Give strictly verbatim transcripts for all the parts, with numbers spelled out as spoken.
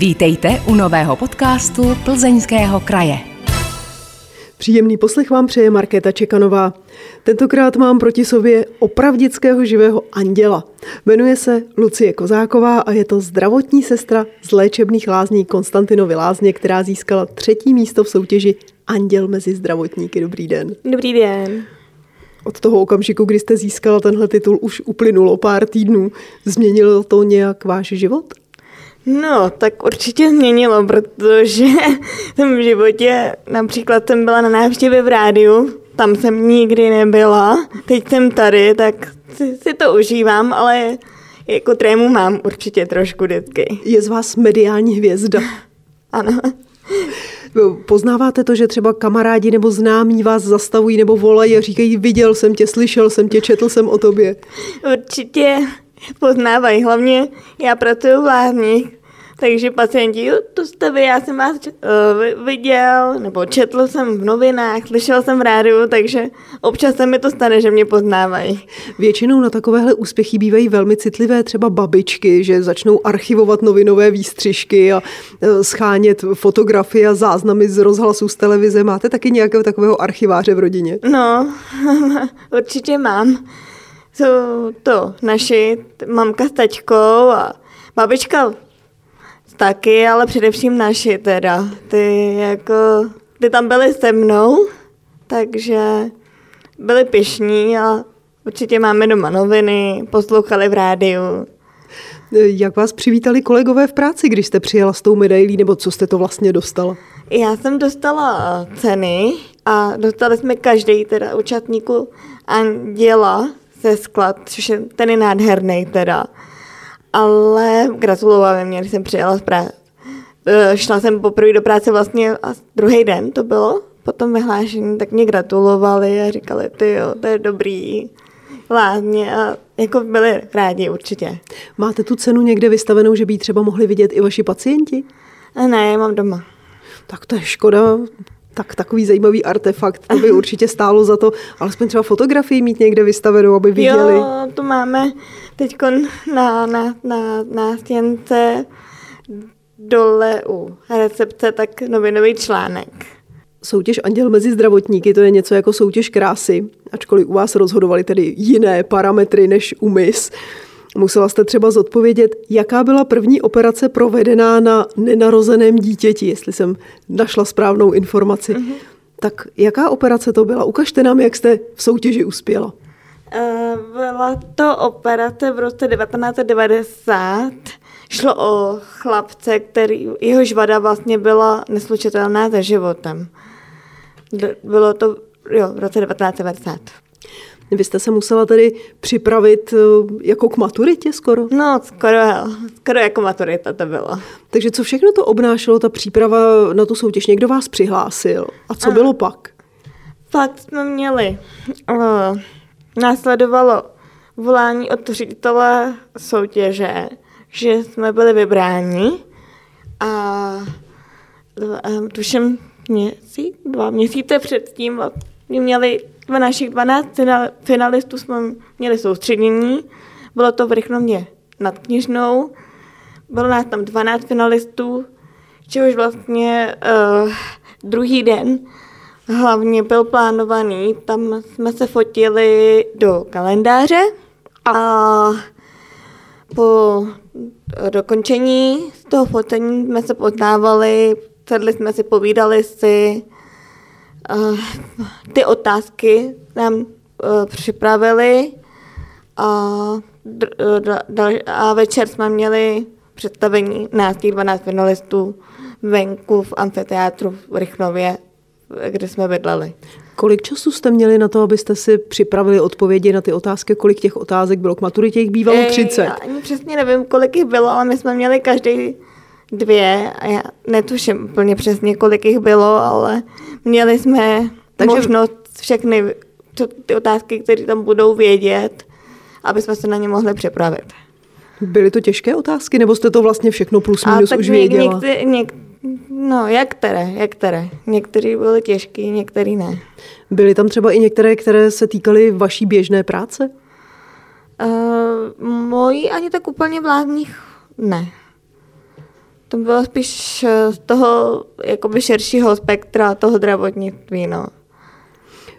Vítejte u nového podcastu Plzeňského kraje. Příjemný poslech vám přeje Markéta Čekanová. Tentokrát mám proti sobě opravdického živého anděla. Jmenuje se Lucie Kozáková a je to zdravotní sestra z léčebných lázní Konstantinovy lázně, která získala třetí místo v soutěži Anděl mezi zdravotníky. Dobrý den. Dobrý den. Od toho okamžiku, kdy jste získala tenhle titul, už uplynulo pár týdnů. Změnilo to nějak váš život? No, tak určitě změnilo, protože v tom životě například jsem byla na návštěvě v rádiu, tam jsem nikdy nebyla, teď jsem tady, tak si, si to užívám, ale jako trému mám určitě trošku vždycky. Je z vás mediální hvězda. Ano. Poznáváte to, že třeba kamarádi nebo známí vás zastavují nebo volají a říkají, viděl jsem tě, slyšel jsem tě, četl jsem o tobě? Určitě. Poznávají, hlavně já pracuji v lázních, takže pacienti, to jste vy, já jsem vás uh, viděl, nebo četl jsem v novinách, slyšel jsem v rádiu, takže občas se mi to stane, že mě poznávají. Většinou na takovéhle úspěchy bývají velmi citlivé třeba babičky, že začnou archivovat novinové výstřižky a schánět fotografie a záznamy z rozhlasu, z televize. Máte taky nějakého takového archiváře v rodině? No, určitě mám. Jsou to naši mamka s taťkou a babička taky, ale především naši teda. Ty jako, ty tam byli se mnou, takže byli pyšní a určitě máme doma noviny, poslouchali v rádiu. Jak vás přivítali kolegové v práci, když jste přijela s tou medailí, nebo co jste to vlastně dostala? Já jsem dostala ceny a dostali jsme každý teda účastníku Anděla ze sklad, což je, ten je nádherný teda. Ale gratulovala mě, když jsem přijela z práce. E, šla jsem poprvé do práce vlastně a druhý den to bylo, potom vyhlášení, tak mě gratulovali a říkali, ty jo, to je dobrý, lázně a jako byli rádi určitě. Máte tu cenu někde vystavenou, že by ji třeba mohli vidět i vaši pacienti? A ne, mám doma. Tak to je škoda. Tak takový zajímavý artefakt, to by určitě stálo za to, alespoň třeba fotografii mít někde vystavenou, aby viděli. Jo, to máme teď na, na, na, na stěnce dole u recepce, tak novinový článek. Soutěž Anděl mezi zdravotníky, to je něco jako soutěž krásy, ačkoliv u vás rozhodovaly tedy jiné parametry než u mis. Musela jste třeba zodpovědět, jaká byla první operace provedená na nenarozeném dítěti, jestli jsem našla správnou informaci. Uh-huh. Tak jaká operace to byla? Ukažte nám, jak jste v soutěži uspěla. Uh, byla to operace v roce devatenáct devadesát. Šlo o chlapce, který, jehož vada vlastně byla neslučitelná se životem. Bylo to jo, v roce devatenáct devadesát. Vy jste se musela tedy připravit jako k maturitě skoro? No, skoro, skoro jako maturita to bylo. Takže co všechno to obnášelo, ta příprava na tu soutěž? Někdo vás přihlásil? A co Aha. bylo pak? Pak jsme měli. Uh, následovalo volání od ředitele soutěže, že jsme byli vybráni a uh, tuším měsíc, dva měsíce předtím mě měli v našich dvanácti finalistů jsme měli soustředění. Bylo to v Rychnově nad Kněžnou. Bylo nás tam dvanáct finalistů, čehož vlastně uh, druhý den hlavně byl plánovaný. Tam jsme se fotili do kalendáře a po dokončení z toho fotení jsme se poznávali, sedli jsme si, povídali si. Uh, ty otázky nám uh, připravili a, d- d- d- a večer jsme měli představení nás těch dvanáct finalistů venku v amfiteátru v Rychnově, kde jsme bydleli. Kolik času jste měli na to, abyste si připravili odpovědi na ty otázky? Kolik těch otázek bylo? K maturitě jich bývalo třicet. Já ani přesně nevím, kolik jich bylo, ale my jsme měli každý dvě a já netuším úplně přesně, kolik jich bylo, ale měli jsme takže možnost všechny ty otázky, které tam budou vědět, aby jsme se na ně mohli připravit. Byly to těžké otázky, nebo jste to vlastně všechno plus minus už věděla? Něk, některé, něk, no, jak které, jak které. Některé byly těžké, některé ne. Byly tam třeba i některé, které se týkaly vaší běžné práce? Uh, mojí ani tak úplně vládních ne. To bylo spíš z toho jakoby širšího spektra toho zdravotnictví, no.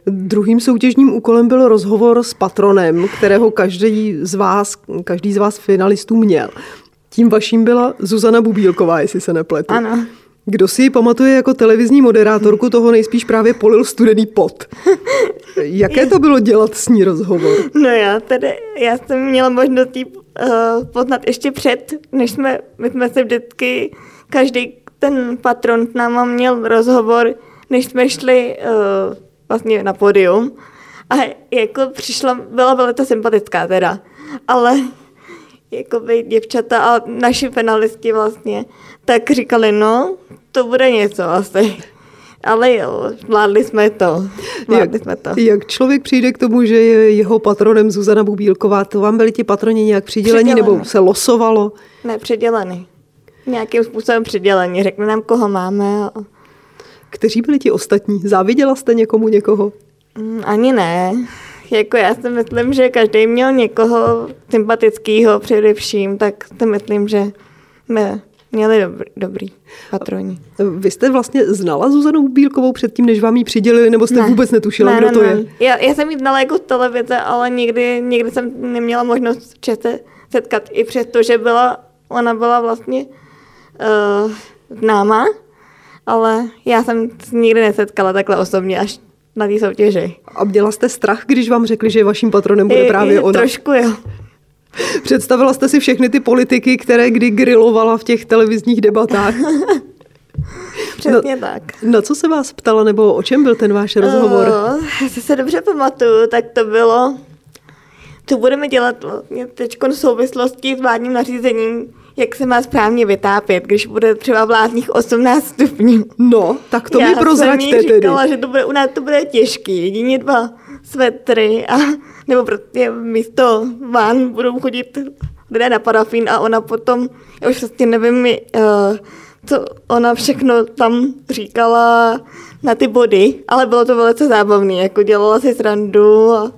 Druhým soutěžním úkolem byl rozhovor s patronem, kterého každý z vás, každý z vás finalistů měl. Tím vaším byla Zuzana Bubílková, jestli se nepletu. Ano. Kdo si ji pamatuje jako televizní moderátorku, toho nejspíš právě polil studený pot. Jaké to bylo dělat s ní rozhovor? No já tedy, já jsem měla možnost jí uh, poznat ještě před, než jsme, my jsme se vždycky, každý ten patron s náma měl rozhovor, než jsme šli uh, vlastně na pódium. A jako přišla, byla velice sympatická teda, ale... jakoby děvčata a naši finalisti vlastně, tak říkali, no, to bude něco asi. Ale jo, vládli jsme to. Vládli jak, jsme to. Jak člověk přijde k tomu, že je jeho patronem Zuzana Bubílková, to vám byli ti patroni nějak přiděleni, přiděleni, nebo se losovalo? Ne, přiděleni. Nějakým způsobem přiděleni. Řekne nám, koho máme. A... kteří byli ti ostatní? Záviděla jste někomu někoho? Ani ne. Jako já si myslím, že každý měl někoho sympatického především, tak si myslím, že jsme měli dobrý, dobrý patroni. Vy jste vlastně znala Zuzanu Bubílkovou předtím, než vám ji přidělili, nebo jste ne. vůbec netušila, ne, kdo ne, to ne. je? Já, já jsem ji znala jako z televize, ale nikdy, nikdy jsem neměla možnost se setkat, i přesto, že byla, ona byla vlastně uh, známa, ale já jsem nikdy nesetkala takhle osobně až na té soutěži. A měla jste strach, když vám řekli, že vaším patronem bude právě I, ona? Trošku jo. Představila jste si všechny ty politiky, které kdy grilovala v těch televizních debatách? Přesně na, tak. Na co se vás ptala, nebo o čem byl ten váš rozhovor? Uh, jestli se dobře pamatuju, tak to bylo, co budeme dělat vlastně teď v souvislosti s vládním nařízením, jak se má správně vytápět, když bude třeba v lázních osmnáct stupňů. No, tak to já mi prozraďte tedy. Já jsem říkala, že to bude, u nás to bude těžký. Jedině dva svetry a nebo prostě místo ván budou chodit lidé na parafín a ona potom, já už prostě nevím, co ona všechno tam říkala na ty body, ale bylo to velice zábavné, jako dělala si srandu a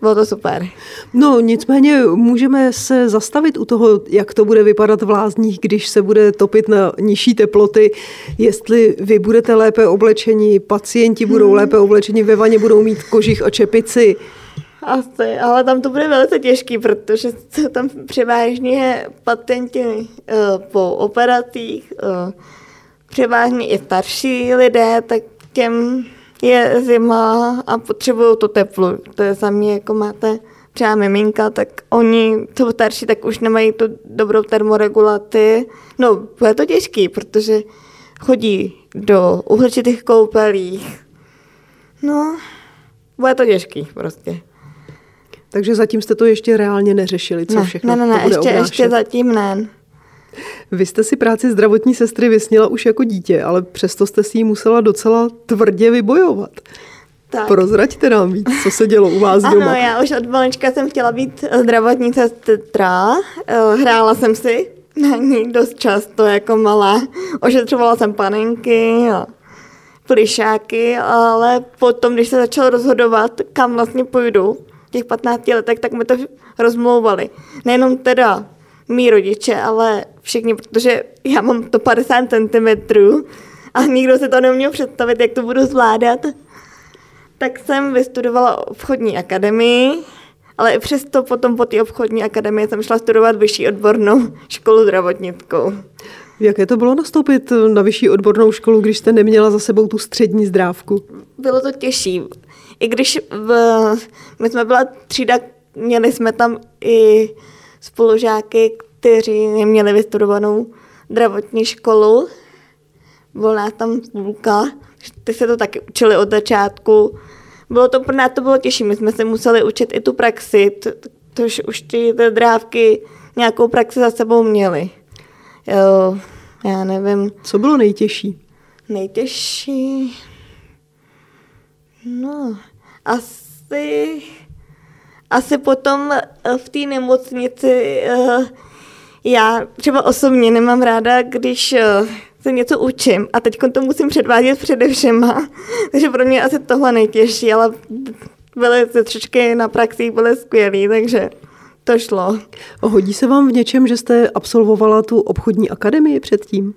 bylo to super. No nicméně můžeme se zastavit u toho, jak to bude vypadat v lázních, když se bude topit na nižší teploty, jestli vy budete lépe oblečeni, pacienti budou hmm. lépe oblečeni, ve vaně budou mít kožich a čepici. Asi, ale tam to bude velice těžký, protože jsou tam převážně pacienti uh, po operacích, uh, převážně i starší lidé, tak těm... je zima a potřebují to teplo. To je samé, jako máte třeba miminka, tak oni, co starší, tak už nemají tu dobrou termoregulaci. No, bude to těžký, protože chodí do uhličitých koupelí. No, bude to těžký prostě. Takže zatím jste to ještě reálně neřešili, co ne, všechno ne, ne, to bude ještě, ještě zatím ne. Vy jste si práci zdravotní sestry vysnila už jako dítě, ale přesto jste si ji musela docela tvrdě vybojovat. Tak. Prozraďte nám víc, co se dělo u vás ano, doma. Ano, já už od malička jsem chtěla být zdravotní sestra. Hrála jsem si na ní dost často jako malá. Ošetřovala jsem panenky a plišáky, ale potom, když se začalo rozhodovat, kam vlastně půjdu v těch patnácti letech, tak mi to rozmlouvali. Nejenom teda mí rodiče, ale všichni, protože já mám to padesát centimetrů a nikdo se to neuměl představit, jak to budu zvládat. Tak jsem vystudovala obchodní akademii, ale i přesto potom po té obchodní akademii jsem šla studovat vyšší odbornou školu zdravotnickou. Jaké to bylo nastoupit na vyšší odbornou školu, když jste neměla za sebou tu střední zdrávku? Bylo to těžší. I když v, my jsme byla třída, měli jsme tam i spolužáky, kteří neměli vystudovanou zdravotní školu. Byl nás tam půlka, ty se to taky učili od začátku. Bylo to pro nás to bylo těžší, my jsme se museli učit i tu praxi, což už ty zdrávky nějakou praxi za sebou měly. Jo, já nevím. Co bylo nejtěžší? Nejtěžší? No, asi... asi potom v té nemocnici já třeba osobně nemám ráda, když se něco učím a teď to musím předvádět především. Takže pro mě asi tohle nejtěžší, ale byly ze třičky na praxích byly skvělý, takže to šlo. Hodí se vám v něčem, že jste absolvovala tu obchodní akademii předtím?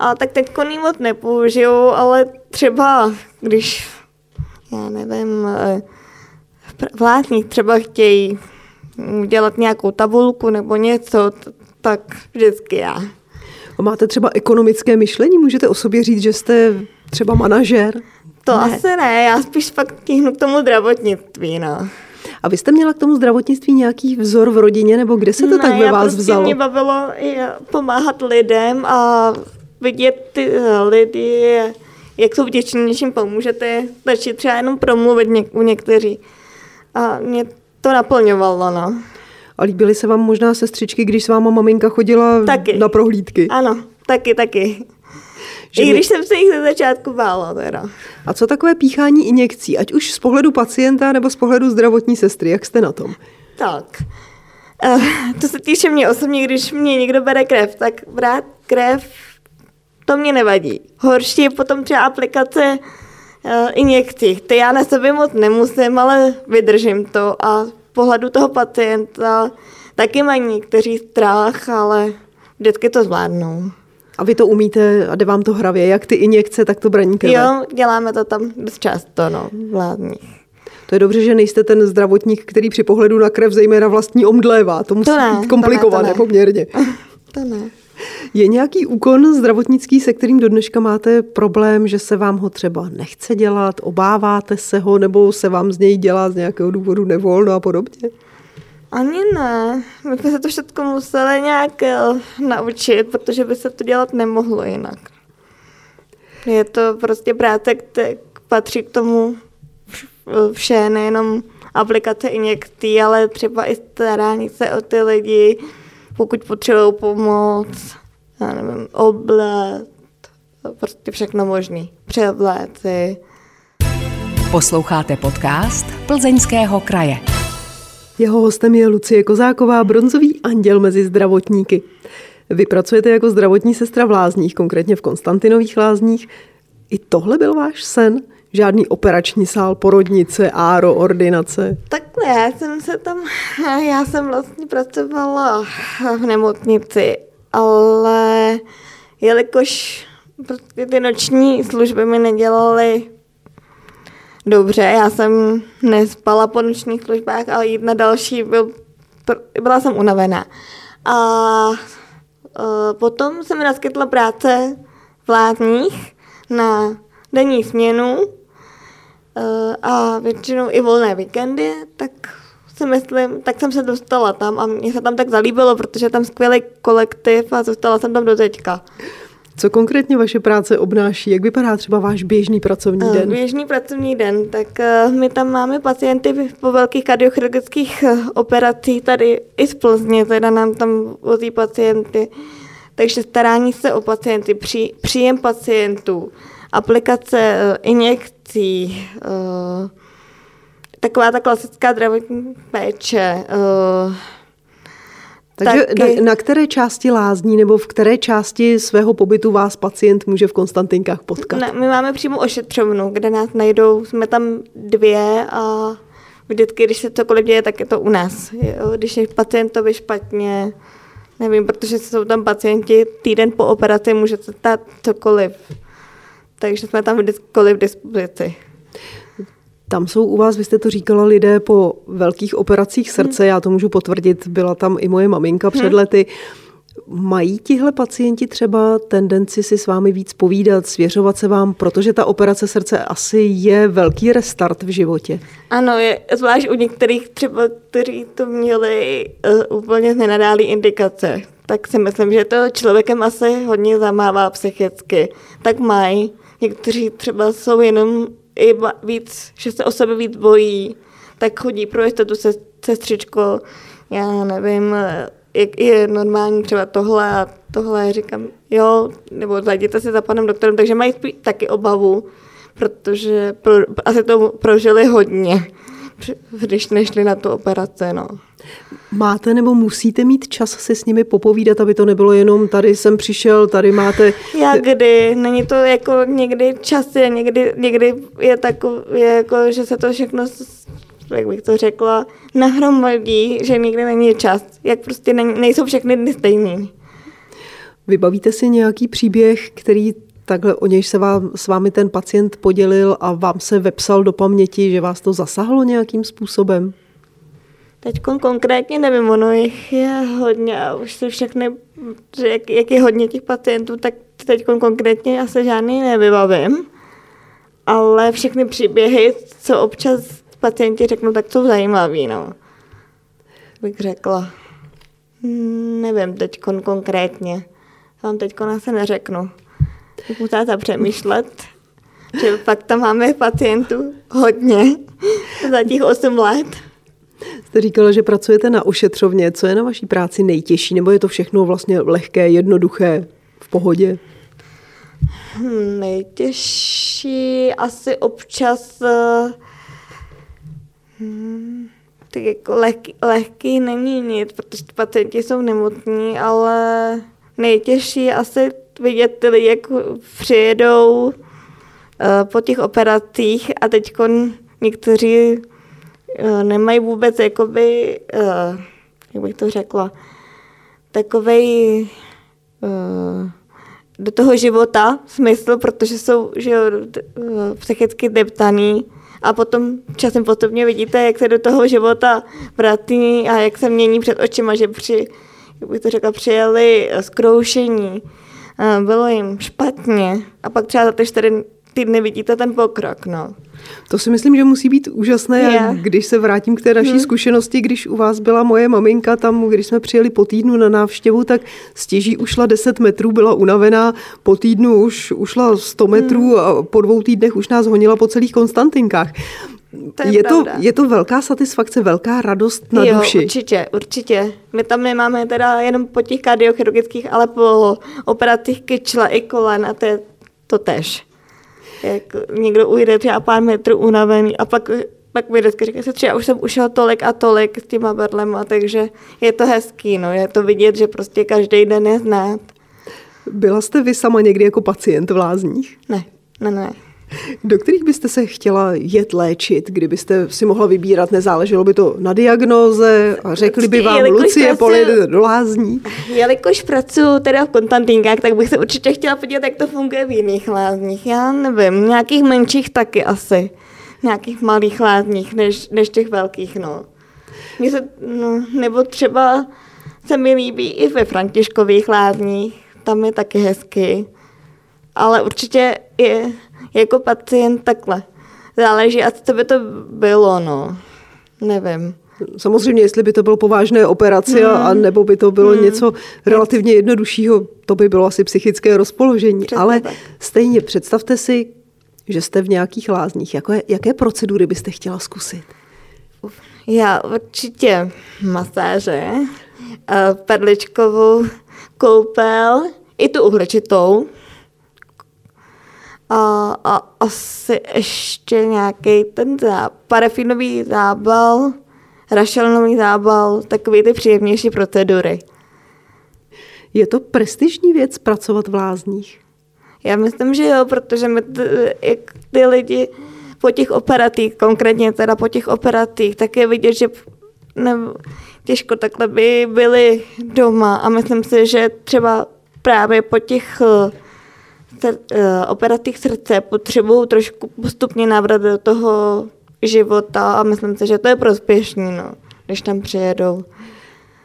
A tak teď koní moc nepoužiju, ale třeba, když, já nevím, v Lázních třeba chtějí dělat nějakou tabulku nebo něco, tak vždycky já. A máte třeba ekonomické myšlení? Můžete o sobě říct, že jste třeba manažer? To ne. Asi ne, já spíš pak tíhnu k tomu zdravotnictví, no. A vy jste měla k tomu zdravotnictví nějaký vzor v rodině, nebo kde se to ne, tak ve vás prostě vzalo? Ne, mě bavilo pomáhat lidem a vidět ty lidi, jak jsou vděční, když jim pomůžete, stačí třeba jenom promluvit něk- u někteří. A mě to naplňovalo, no. A líbily se vám možná sestřičky, když s váma maminka chodila taky. Na prohlídky? Ano, taky, taky. Že I když mě... jsem se jich ze začátku bála, teda. A co takové píchání injekcí, ať už z pohledu pacienta nebo z pohledu zdravotní sestry, jak jste na tom? Tak, uh, to se týče mě osobně, když mě někdo bere krev, tak brát krev, to mě nevadí. Horší je potom třeba aplikace uh, injekcí. To já na sebe moc nemusím, ale vydržím to a z pohledu toho pacienta taky mají někteří strach, ale vždycky to zvládnou. A vy to umíte a jde vám to hravě, jak ty injekce, tak to braní krve? Jo, děláme to tam dost často, no, vládní. To je dobře, že nejste ten zdravotník, který při pohledu na krev zejména vlastní omdlévá. To musí to ne, být komplikované to ne, to ne. poměrně. To ne. Je nějaký úkon zdravotnický, se kterým do dneška máte problém, že se vám ho třeba nechce dělat, obáváte se ho, nebo se vám z něj dělá z nějakého důvodu nevolno a podobně? Ani ne. My jsme se to všechno museli nějak naučit, protože by se to dělat nemohlo jinak. Je to prostě práce, která patří k tomu vše, nejenom aplikace injekcí, ale třeba i starání se o ty lidi, pokud potřebují pomoc, já nevím, oblet, prostě všechno možný, převléci. Posloucháte podcast Plzeňského kraje. Jeho hostem je Lucie Kozáková, bronzový anděl mezi zdravotníky. Vy pracujete jako zdravotní sestra v Lázních, konkrétně v Konstantinových lázních. I tohle byl váš sen? Žádný operační sál, porodnice, áro, ordinace? Takhle, já jsem se tam, já jsem vlastně pracovala v nemocnici, ale jelikož ty noční služby mi nedělaly dobře, já jsem nespala po nočních službách, ale jít na další, byl, byla jsem unavená. A, a potom se mi naskytla práce v Lázních na denní směnu a většinou i volné víkendy, tak si myslím, tak jsem se dostala tam a mně se tam tak zalíbilo, protože tam skvělý kolektiv a zůstala jsem tam do teďka. Co konkrétně vaše práce obnáší? Jak vypadá třeba váš běžný pracovní den? Běžný pracovní den, tak my tam máme pacienty po velkých kardiochirurgických operacích tady i z Plzně, teda nám tam vozí pacienty. Takže starání se o pacienty, při, příjem pacientů, aplikace injekcí, taková ta klasická zdravotní péče. Takže taky. Na, na které části lázní nebo v které části svého pobytu vás pacient může v Konstantinkách potkat? Ne, my máme přímo ošetřovnu, kde nás najdou, jsme tam dvě a vždycky, když se cokoliv děje, tak je to u nás. Když je pacientovi špatně, nevím, protože jsou tam pacienti, týden po operaci může se stát cokoliv. Takže jsme tam vždycky v dispozici. Tam jsou u vás, vy jste to říkala, lidé po velkých operacích srdce, hmm. já to můžu potvrdit, byla tam i moje maminka před hmm. lety. Mají tihle pacienti třeba tendenci si s vámi víc povídat, svěřovat se vám, protože ta operace srdce asi je velký restart v životě? Ano, je, zvlášť u některých třeba, kteří to měli uh, úplně nenadálý indikace, tak si myslím, že to člověkem asi hodně zamává psychicky. Tak mají, někteří třeba jsou jenom i víc, že se o sebe víc bojí, tak chodí pro jistotu se sestřičkou, já nevím, jak je normální třeba tohle a tohle, říkám, jo, nebo zajděte se za panem doktorem, takže mají taky obavu, protože pro, asi to prožili hodně, když nešli na tu operaci, no. Máte nebo musíte mít čas si s nimi popovídat, aby to nebylo jenom tady jsem přišel, tady máte... Já kdy, není to jako někdy čas, někdy, někdy je takové, jako, že se to všechno jak bych to řekla, nahromadí, že nikdy není čas, jak prostě nejsou všechny dny stejný. Vybavíte si nějaký příběh, který takhle o něj se vám, s vámi ten pacient podělil a vám se vepsal do paměti, že vás to zasahlo nějakým způsobem? Teď konkrétně nevím, ono jich je hodně a už si všechny, že jak, jak je hodně těch pacientů, tak teď konkrétně já se žádný nevybavím, ale všechny příběhy, co občas pacienti řeknou, tak jsou zajímavý, no. Bych řekla. Nevím teď konkrétně. Vám teď se neřeknu. Musíte přemýšlet, že pak tam máme pacientů hodně za těch osm let. Jste říkala, že pracujete na ošetřovně. Co je na vaší práci nejtěžší? Nebo je to všechno vlastně lehké, jednoduché, v pohodě? Hmm, nejtěžší asi občas hmm, tak jako lehký, lehký není nic, protože pacienti jsou nemocní, ale nejtěžší asi vidět ty lidi, jak přijedou uh, po těch operacích a teď někteří uh, nemají vůbec jakoby, uh, jak bych to řekla, takovej uh, do toho života smysl, protože jsou že, uh, psychicky deptaný a potom časem postupně vidíte, jak se do toho života vrací a jak se mění před očima, že při, jak bych to řekla, přijeli zkroušení. Bylo jim špatně a pak třeba za ty čtyři týdny vidíte ten pokrok. No. To si myslím, že musí být úžasné. Yeah. Když se vrátím k té naší hmm. zkušenosti, když u vás byla moje maminka tam, když jsme přijeli po týdnu na návštěvu, tak stěží ušla deset metrů, byla unavená, po týdnu už ušla sto metrů hmm. a po dvou týdnech už nás honila po celých Konstantinkách. To je je, to, je to velká satisfakce, velká radost na jo, duši. Jo, určitě, určitě. My tam nemáme teda jenom po těch kardiochirurgických, ale po operacích kyčle i kolen a to je to tež. Jak někdo ujde třeba pár metrů unavený a pak, pak mi vždycky říká, že já už jsem ušel tolik a tolik s těma berlema, takže je to hezký, no, je to vidět, že prostě každý den je znát. Byla jste vy sama někdy jako pacient v lázních? Ne, ne, ne. Do kterých byste se chtěla jet léčit, kdybyste si mohla vybírat, nezáleželo by to na diagnóze a řekli by vám, jelikož Lucie, pojďte do lázní? Jelikož pracuji teda v Konstantinkách, tak bych se určitě chtěla podívat, jak to funguje v jiných lázních. Já nevím, nějakých menších taky asi, nějakých malých lázních, než, než těch velkých, no. Mně se, no. Nebo třeba se mi líbí i ve Františkových lázních, tam je taky hezky, ale určitě je... Jako pacient takhle. Záleží, a co by to bylo, no. Nevím. Samozřejmě, jestli by to bylo povážné operace, hmm. a nebo by to bylo hmm. něco relativně jednoduššího, to by bylo asi psychické rozpoložení. Přesně ale tak. Stejně představte si, že jste v nějakých lázních. Jaké, jaké procedury byste chtěla zkusit? Já určitě masáže, perličkovou koupel, i tu uhličitou. A, a asi ještě nějaký ten zá, parafinový zábal, rašelnový zábal, takový ty příjemnější procedury. Je to prestižní věc pracovat v lázních? Já myslím, že jo, protože my t, jak ty lidi po těch operacích, konkrétně teda po těch operacích, tak je vidět, že ne, těžko takhle by byli doma a myslím si, že třeba právě po těch operacích srdce potřebují trošku postupně návrat do toho života a myslím si, že to je prospěšný, no, když tam přijedou.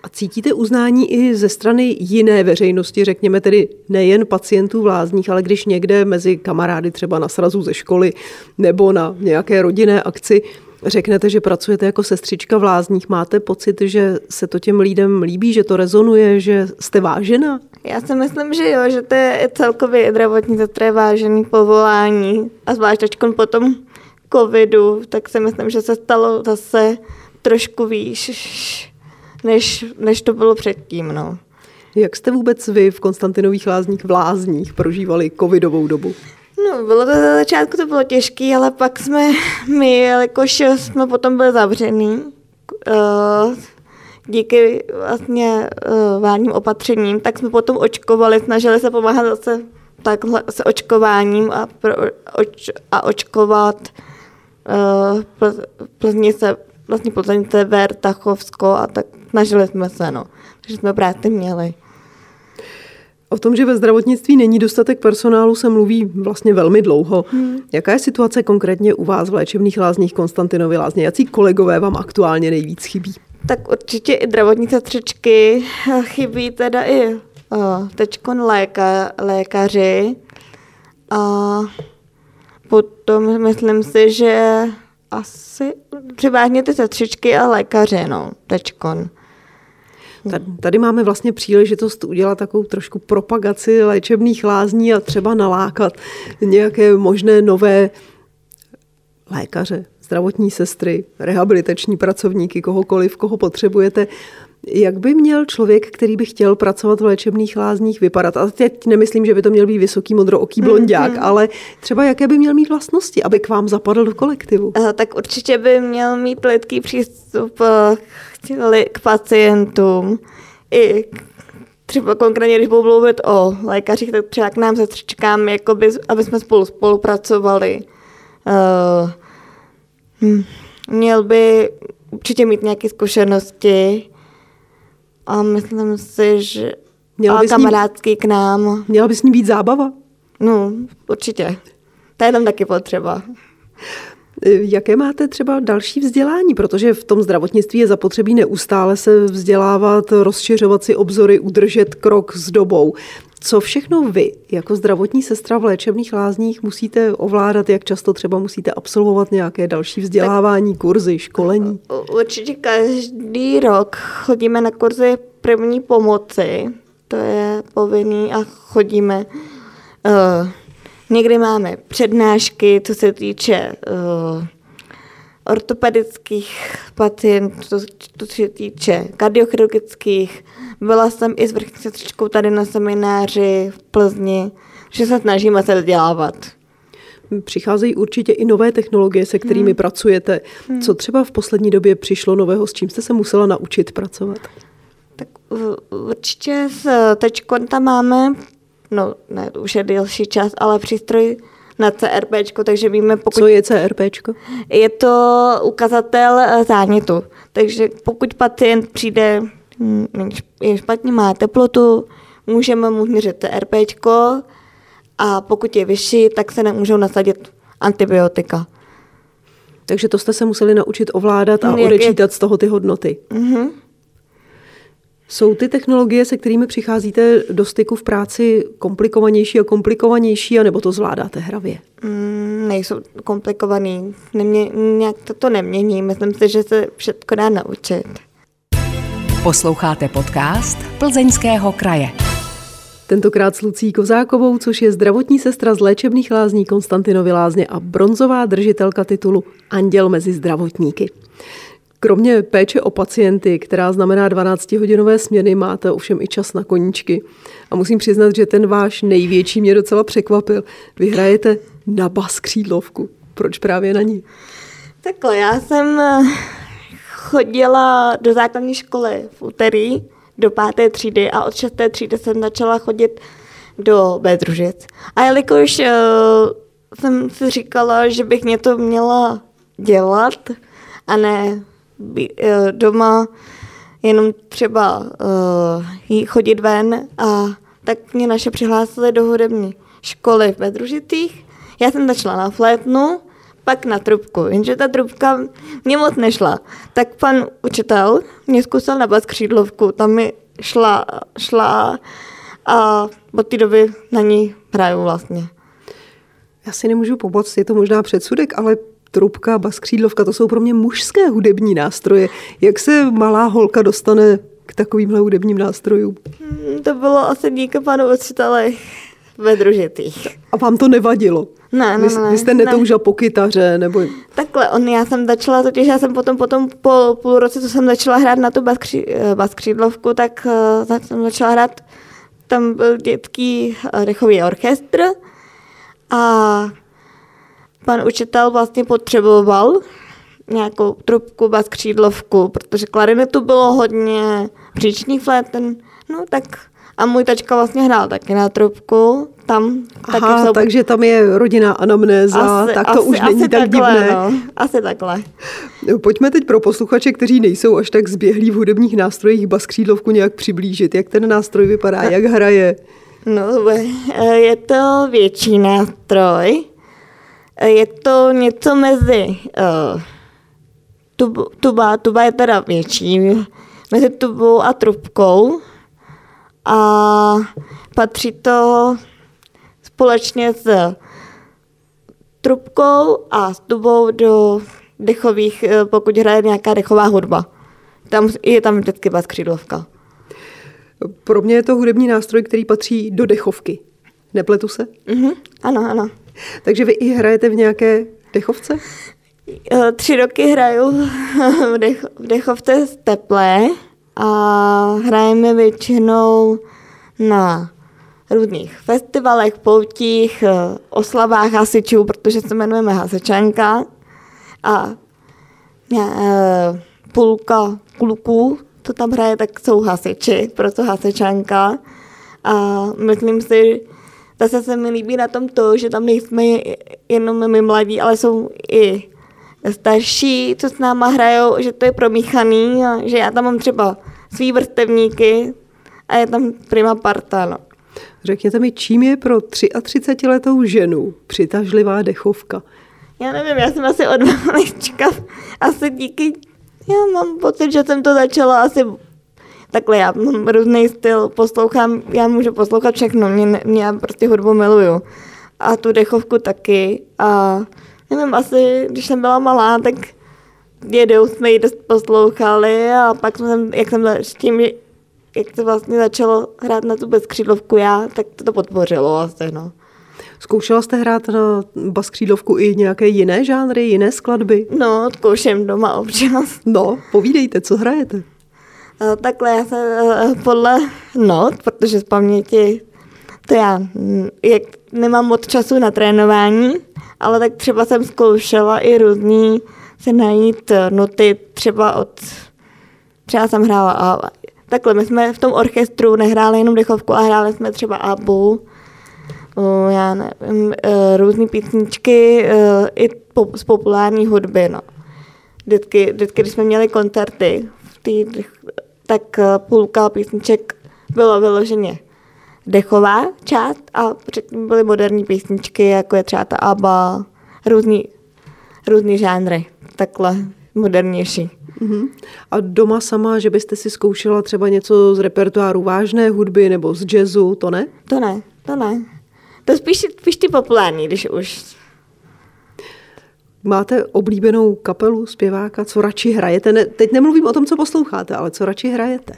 A cítíte uznání i ze strany jiné veřejnosti, řekněme tedy nejen pacientů v lázních, ale když někde mezi kamarády třeba na srazu ze školy nebo na nějaké rodinné akci řeknete, že pracujete jako sestřička v lázních, máte pocit, že se to těm lidem líbí, že to rezonuje, že jste vážena? Já si myslím, že jo, že to je celkově zdravotní sestra vážený povolání a zvlášť ačkoliv po tom covidu, tak si myslím, že se stalo zase trošku výš, než, než to bylo předtím. No. Jak jste vůbec vy v Konstantinových lázních v lázních prožívali covidovou dobu? No, bylo to za začátku, to bylo těžké, ale pak jsme my, jelikož jsme potom byli zavřený, uh, díky vlastně uh, vládním opatřením, tak jsme potom očkovali, snažili se pomáhat zase takhle s očkováním a, pro, oč, a očkovat uh, Plzni se vlastně Plzeň, Sever, Tachovsko a tak snažili jsme se, no, že jsme práci měli. O tom, že ve zdravotnictví není dostatek personálu, se mluví vlastně velmi dlouho. Hmm. Jaká je situace konkrétně u vás v léčebných lázních Konstantinovy lázně? Jací kolegové vám aktuálně nejvíc chybí? Tak určitě i zdravotní sestřičky, chybí teda i tečkon léka, lékaři. A potom myslím si, že asi převážně ty sestřičky a lékaři, no, tečkon. Tady máme vlastně příležitost udělat takovou trošku propagaci léčebných lázní a třeba nalákat nějaké možné nové lékaře, zdravotní sestry, rehabilitační pracovníky, kohokoliv, koho potřebujete. Jak by měl člověk, který by chtěl pracovat v léčebných lázních, vypadat? A teď nemyslím, že by to měl být vysoký modrooký blonďák, mm-hmm. ale třeba jaké by měl mít vlastnosti, aby k vám zapadl do kolektivu? Tak určitě by měl mít lidský přístup k pacientům. I třeba konkrétně, když budu mluvit o lékařích, tak třeba k nám se sestřičkám, jakoby, aby jsme spolu spolupracovali. Měl by určitě mít nějaké zkušenosti. A myslím si, že měla kamarádský k nám. Měla by s ní být zábava? No, určitě. To je tam taky potřeba. Jaké máte třeba další vzdělání? Protože v tom zdravotnictví je zapotřebí neustále se vzdělávat, rozšiřovat si obzory, udržet krok s dobou. Co všechno vy jako zdravotní sestra v léčebných lázních musíte ovládat? Jak často třeba musíte absolvovat nějaké další vzdělávání, kurzy, školení? Určitě každý rok chodíme na kurzy první pomoci. To je povinný a chodíme. Někdy máme přednášky, co se týče ortopedických pacientů, co se týče kardiochirurgických. Byla jsem i s vrchní sestřičkou tady na semináři v Plzni, že se snažíme se vzdělávat. Přicházejí určitě i nové technologie, se kterými hmm. pracujete. Hmm. Co třeba v poslední době přišlo nového, s čím jste se musela naučit pracovat? Tak určitě s tečkou tam máme, no ne, už je delší čas, ale přístroj na CRPčko, takže víme, pokud... Co je CRPčko? Je to ukazatel zánětu. Takže pokud pacient přijde, je špatně, má teplotu, můžeme mu měřit CRPčko a pokud je vyšší, tak se nemůžou nasadit antibiotika. Takže to jste se museli naučit ovládat a odečítat z toho ty hodnoty. Mhm. Jsou ty technologie, se kterými přicházíte do styku v práci, komplikovanější a komplikovanější, anebo to zvládáte hravě? Mm, nejsou komplikovaný. Nemě, nějak to, to nemění. Myslím si, že se všechno dá naučit. Posloucháte podcast Plzeňského kraje. Tentokrát s Lucí Kozákovou, což je zdravotní sestra z léčebných lázní Konstantinovy lázně a bronzová držitelka titulu Anděl mezi zdravotníky. Kromě péče o pacienty, která znamená dvanáctihodinové směny, máte ovšem i čas na koníčky. A musím přiznat, že ten váš největší mě docela překvapil. Vy hrajete na bas křídlovku. Proč právě na ní? Takhle, já jsem chodila do základní školy v úterý do páté třídy a od šesté třídy jsem začala chodit do Bedružic. A jelikož uh, jsem si říkala, že bych něco měla dělat a ne doma jenom třeba uh, chodit ven, a tak mě naše přihlásili do hudební školy v Bedružicích. Já jsem začala na flétnu, pak na trubku, jenže ta trubka mě moc nešla. Tak pan učitel mě zkusil na bas křídlovku, tam mi šla, šla a od té doby na ní hraju vlastně. Já si nemůžu pomoct, je to možná předsudek, ale trubka, baskřídlovka, to jsou pro mě mužské hudební nástroje. Jak se malá holka dostane k takovýmhle hudebním nástrojům? To bylo asi díky panu učiteli ve Družitých. A vám to nevadilo? Ne, ne, ne. Vy jste netoužila ne. po kytaře? Nebo... Takhle, on, já jsem začala, totiž já jsem potom, potom po půl roce, co jsem začala hrát na tu baskří, baskřídlovku, tak uh, jsem začala hrát, tam byl dětský uh, dechový orchestr a pan učitel vlastně potřeboval nějakou trubku, bas, křídlovku, protože klarinetu bylo hodně, příční flétn, no tak a můj tačka vlastně hrál taky na trubku, tam. Aha, taky jsou... takže tam je rodinná anamnéza, asi, tak to asi, už není tak takhle, divné. No. Asi takhle. Pojďme teď pro posluchače, kteří nejsou až tak zběhlí v hudebních nástrojích, baskřídlovku nějak přiblížit. Jak ten nástroj vypadá, jak hraje? No, je to větší nástroj. Je to něco mezi... Uh, tuba, tuba, tuba je teda větší. Mezi tubou a trubkou. A patří to společně s trubkou a s tubou do dechových, pokud hraje nějaká dechová hudba. Tam je tam vždycky baskřídlovka. Pro mě je to hudební nástroj, který patří do dechovky. Nepletu se? Mm-hmm. Ano, ano. Takže vy i hrajete v nějaké dechovce? Tři roky hraju v, dech, v dechovce z teplé a hrajeme většinou na různých festivalech, poutích, oslavách hasičů, protože se jmenujeme Hasičanka, a půlka kluků, co tam hraje, tak jsou hasiči, proto Hasičanka. A myslím si, zase se mi líbí na tom to, že tam nejsme jenom my mladí, ale jsou i starší, co s náma hrajou, že to je promíchaný, a že já tam mám třeba svý vrstevníky a je tam prima parta. No. Řekněte mi, čím je pro třiatřicetiletou ženu přitažlivá dechovka? Já nevím, já jsem asi od malička, asi díky, já mám pocit, že jsem to začala asi takhle, já mám různý styl, poslouchám, já můžu poslouchat všechno, mě, mě já prostě hudbu miluju a tu dechovku taky a nevím, asi když jsem byla malá, tak jednou jsme ji dost poslouchali a pak jsem, jak jsem s tím, jak to vlastně začalo hrát na tu bezkřídlovku já, tak to, to podpořilo asi, no. Zkoušela jste hrát na baskřídlovku i nějaké jiné žánry, jiné skladby? No, zkouším doma občas. No, povídejte, co hrajete? Takhle já se podle not, protože z paměti to já jak nemám moc času na trénování, ale tak třeba jsem zkoušela i různý se najít noty, třeba od, třeba jsem hrála a takhle, my jsme v tom orchestru nehráli jenom dechovku a hráli jsme třeba abu, já nevím, různý písničky i z populární hudby, no. Vždycky, vždycky, když jsme měli koncerty, tak půlka písniček bylo vyloženě dechová část a předtím byly moderní písničky, jako je třeba ta ABBA, různý, různý žánry, takhle modernější. Uh-huh. A doma sama, že byste si zkoušela třeba něco z repertoáru vážné hudby nebo z jazzu, to ne? To ne, to ne. To spíš, spíš ty populární, když už... Máte oblíbenou kapelu, zpěváka, co radši hrajete? Ne, teď nemluvím o tom, co posloucháte, ale co radši hrajete?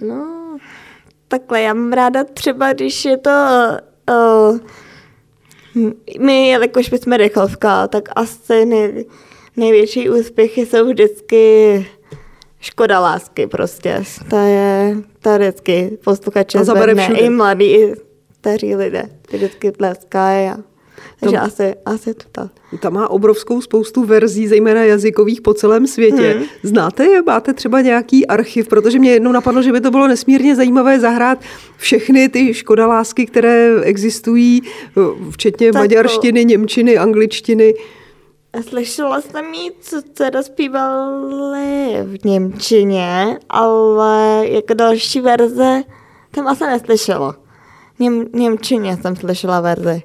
No, takhle, já mám ráda třeba, když je to... Uh, my, jakož bychom dechovka, tak asi nej, největší úspěchy jsou vždycky Škoda lásky prostě. To je ta vždycky posluchače zvedne i mladí, i staří lidé. Ty vždycky tleskají a... Takže tam, asi, asi to tak. Ta má obrovskou spoustu verzí, zejména jazykových po celém světě. Hmm. Znáte je? Máte třeba nějaký archiv? Protože mě jednou napadlo, že by to bylo nesmírně zajímavé zahrát všechny ty Škoda lásky, které existují, včetně tak maďarštiny, to... němčiny, angličtiny. Slyšela jsem jí, co teda zpívali v němčině, ale jako další verze tam asi neslyšela. Něm, němčině jsem slyšela verzi.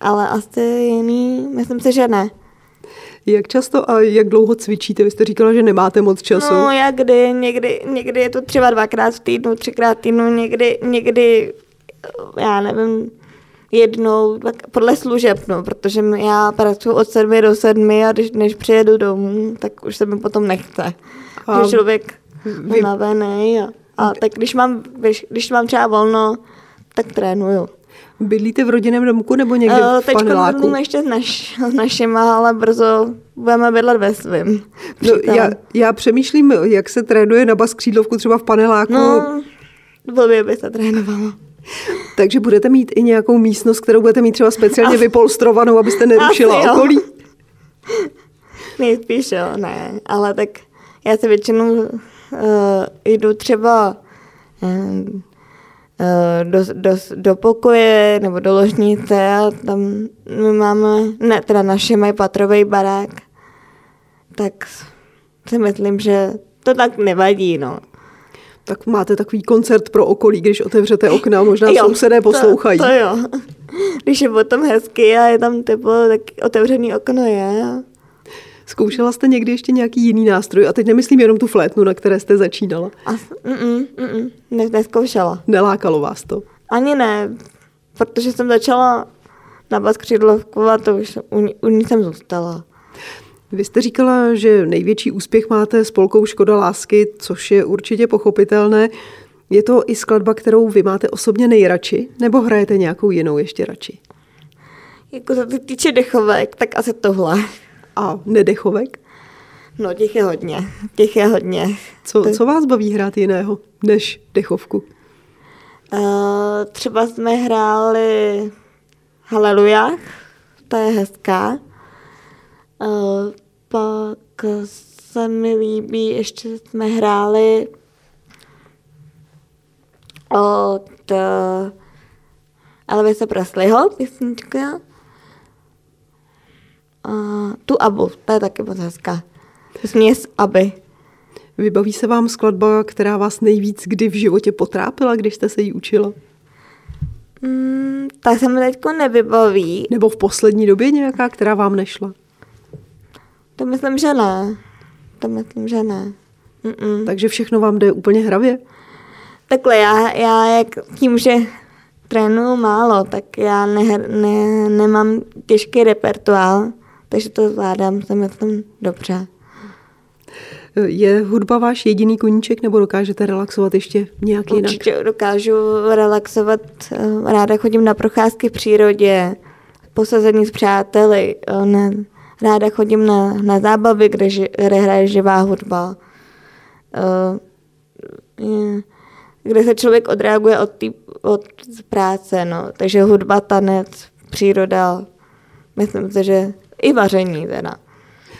Ale asi jiný, myslím si, že ne. Jak často a jak dlouho cvičíte? Vy jste říkala, že nemáte moc času. No, jak kdy, někdy, někdy je to třeba dvakrát v týdnu, třikrát v týdnu, někdy, někdy, já nevím, jednou, podle služeb, no, protože já pracuji od sedmi do sedmi a když, než přijedu domů, tak už se mi potom nechce. Že člověk vy... unavený a, a tak když mám, když mám třeba volno, tak trénuju. Bydlíte v rodinném domku nebo někde uh, v paneláku? Teďko ještě s, naš, s našima, ale brzo budeme bydlet ve svým. No, já, já přemýšlím, jak se trénuje na baskřídlovku třeba v paneláku. No, blbě by se trénovalo. Takže budete mít i nějakou místnost, kterou budete mít třeba speciálně vypolstrovanou, abyste nerušila okolí? Nejspíš jo, ne. Ale tak já se většinou uh, jdu třeba... Um, do, do, do pokoje nebo do ložnice a tam my máme, ne, teda naše mají patrový barák, tak si myslím, že to tak nevadí, no. Tak máte takový koncert pro okolí, když otevřete okna, možná jo, sousedé poslouchají. To, to jo. Když je potom hezky a je tam teplo, tak otevřený okno je. Zkoušela jste někdy ještě nějaký jiný nástroj? A teď nemyslím jenom tu flétnu, na které jste začínala. As, mm, mm, mm, neskoušela. Nelákalo vás to? Ani ne, protože jsem začala na baskřídlovku a to už u ní jsem zůstala. Vy jste říkala, že největší úspěch máte s polkou Škoda lásky, což je určitě pochopitelné. Je to i skladba, kterou vy máte osobně nejradši, nebo hrajete nějakou jinou ještě radši? Jako za ty týče dechovek, tak asi tohle. A nedechovek? No, těch je hodně. Těch je hodně. Co, to... co vás baví hrát jiného než dechovku? Uh, třeba jsme hráli Halelujách, ta je hezká. Uh, pak se mi líbí, ještě jsme hráli od uh, Elvise Presleyho písnička. Uh, tu Abu, to je taky moc hezká. Směs Aby. Vybaví se vám skladba, která vás nejvíc kdy v životě potrápila, když jste se jí učila? Mm, tak se mi teďko nevybaví. Nebo v poslední době nějaká, která vám nešla? To myslím, že ne. To myslím, že ne. Mm-mm. Takže všechno vám jde úplně hravě? Takhle, já, já jak tím, že trénuju málo, tak já ne, ne, nemám těžký repertoár, takže to zvládám, se myslím dobře. Je hudba váš jediný koníček, nebo dokážete relaxovat ještě nějak jinak? Určitě dokážu relaxovat. Ráda chodím na procházky v přírodě, posazení s přáteli, ne... Ráda chodím na, na zábavy, kde, ži, kde hraje živá hudba, uh, kde se člověk odreaguje od, tý, od práce. No. Takže hudba, tanec, příroda, myslím si, že i vaření teda.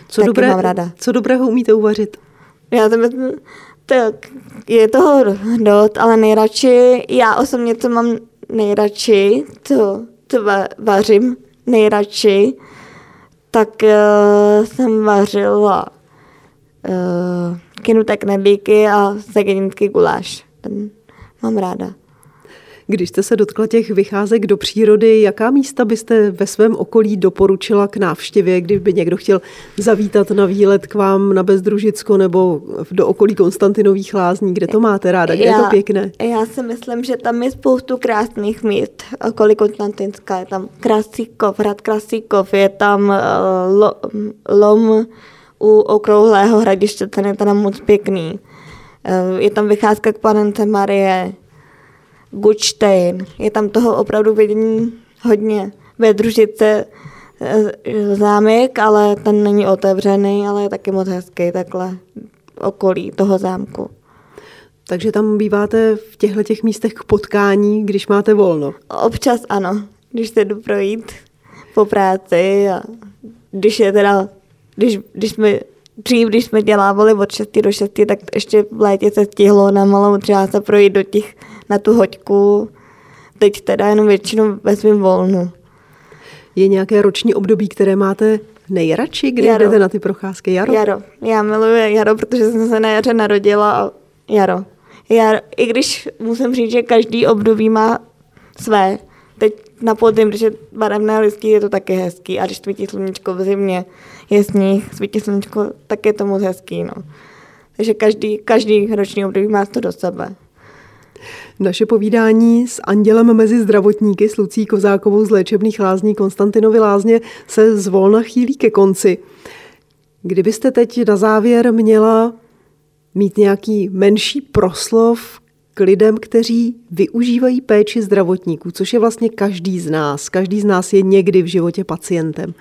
Co, dobré, mám ráda. Co dobrého umíte uvařit? Já to myslím, tak je toho dost, ale nejradši, já osobně to mám nejradši, co, co va, vařím nejradši, tak uh, jsem vařila uh, kynuté knedlíky a segedinský guláš. Ten mám ráda. Když jste se dotkla těch vycházek do přírody, jaká místa byste ve svém okolí doporučila k návštěvě, kdyby někdo chtěl zavítat na výlet k vám na Bezdružicko nebo do okolí Konstantinových lázní? Kde to máte ráda? Kde já, je to pěkné? Já si myslím, že tam je spoustu krásných míst okolí Konstantinska. Je tam Krasíkov, hrad Krasíkov, je tam lo, lom u Okrouhlého hradiště, ten je tam moc pěkný. Je tam vycházka k Panence Marie, Gutstein. Je tam toho opravdu vidění hodně. Bedružice zámek, ale ten není otevřený, ale je taky moc hezký takhle okolí toho zámku. Takže tam býváte v těchto těch místech k potkání, když máte volno? Občas ano, když se jdu projít po práci a když je teda, když, když jsme dřív, když jsme dělávali od šesti do šesti, tak ještě v létě se stihlo na malou třeba se projít do těch, na tu hoďku. Teď teda jenom většinou ve svým volnu. Je nějaké roční období, které máte nejradši, když jaro. Jdete na ty procházky? Jaro? Jaro. Já miluji jaro, protože jsem se na jaře narodila a jaro. jaro. I když musím říct, že každý období má své. Teď na podzim, když je barevné listí, je to taky hezký. A když svítí sluníčko v zimě, je sníh, svítí sluníčko, tak je to moc hezký. No. Takže každý, každý roční období má to do sebe. Naše povídání s Andělem mezi zdravotníky s Lucí Kozákovou z léčebných lázní Konstantinovy lázně se zvolna chýlí ke konci. Kdybyste teď na závěr měla mít nějaký menší proslov k lidem, kteří využívají péči zdravotníků, což je vlastně každý z nás. Každý z nás je někdy v životě pacientem.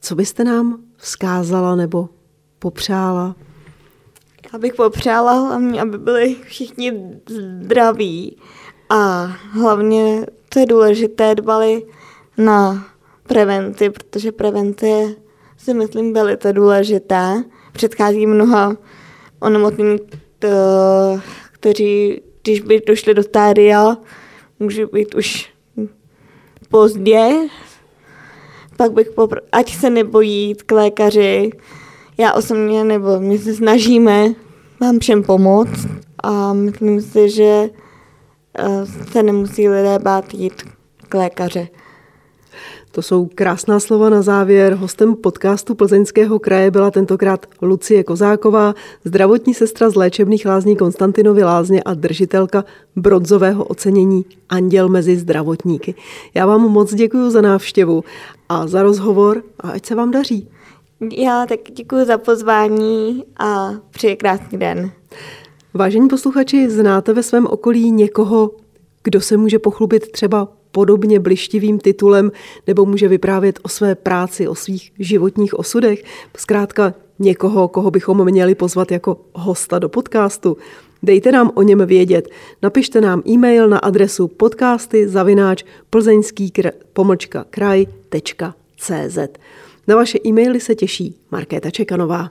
Co byste nám vzkázala nebo popřála? Já bych popřála hlavně, aby byli všichni zdraví a hlavně, co je důležité, dbali na prevenci, protože prevence je, si myslím, velice důležitá. Předchází mnoha onemocnění, kteří když by došli do tária, může být už pozdě. Pak bych popr- ať se nebojí jít k lékaři. Já osobně nebo my se snažíme vám všem pomoct a myslím si, že se nemusí lidé bát jít k lékaři. To jsou krásná slova na závěr. Hostem podcastu Plzeňského kraje byla tentokrát Lucie Kozáková, zdravotní sestra z léčebných lázní Konstantinovy lázně a držitelka bronzového ocenění Anděl mezi zdravotníky. Já vám moc děkuji za návštěvu a za rozhovor a ať se vám daří. Já tak děkuji za pozvání a přeji krásný den. Vážení posluchači, znáte ve svém okolí někoho, kdo se může pochlubit třeba podobně blištivým titulem nebo může vyprávět o své práci, o svých životních osudech? Zkrátka někoho, koho bychom měli pozvat jako hosta do podcastu. Dejte nám o něm vědět. Napište nám e-mail na adresu podcasty zavináč plzeňský kraj tečka cz. Na vaše e-maily se těší Markéta Čekanová.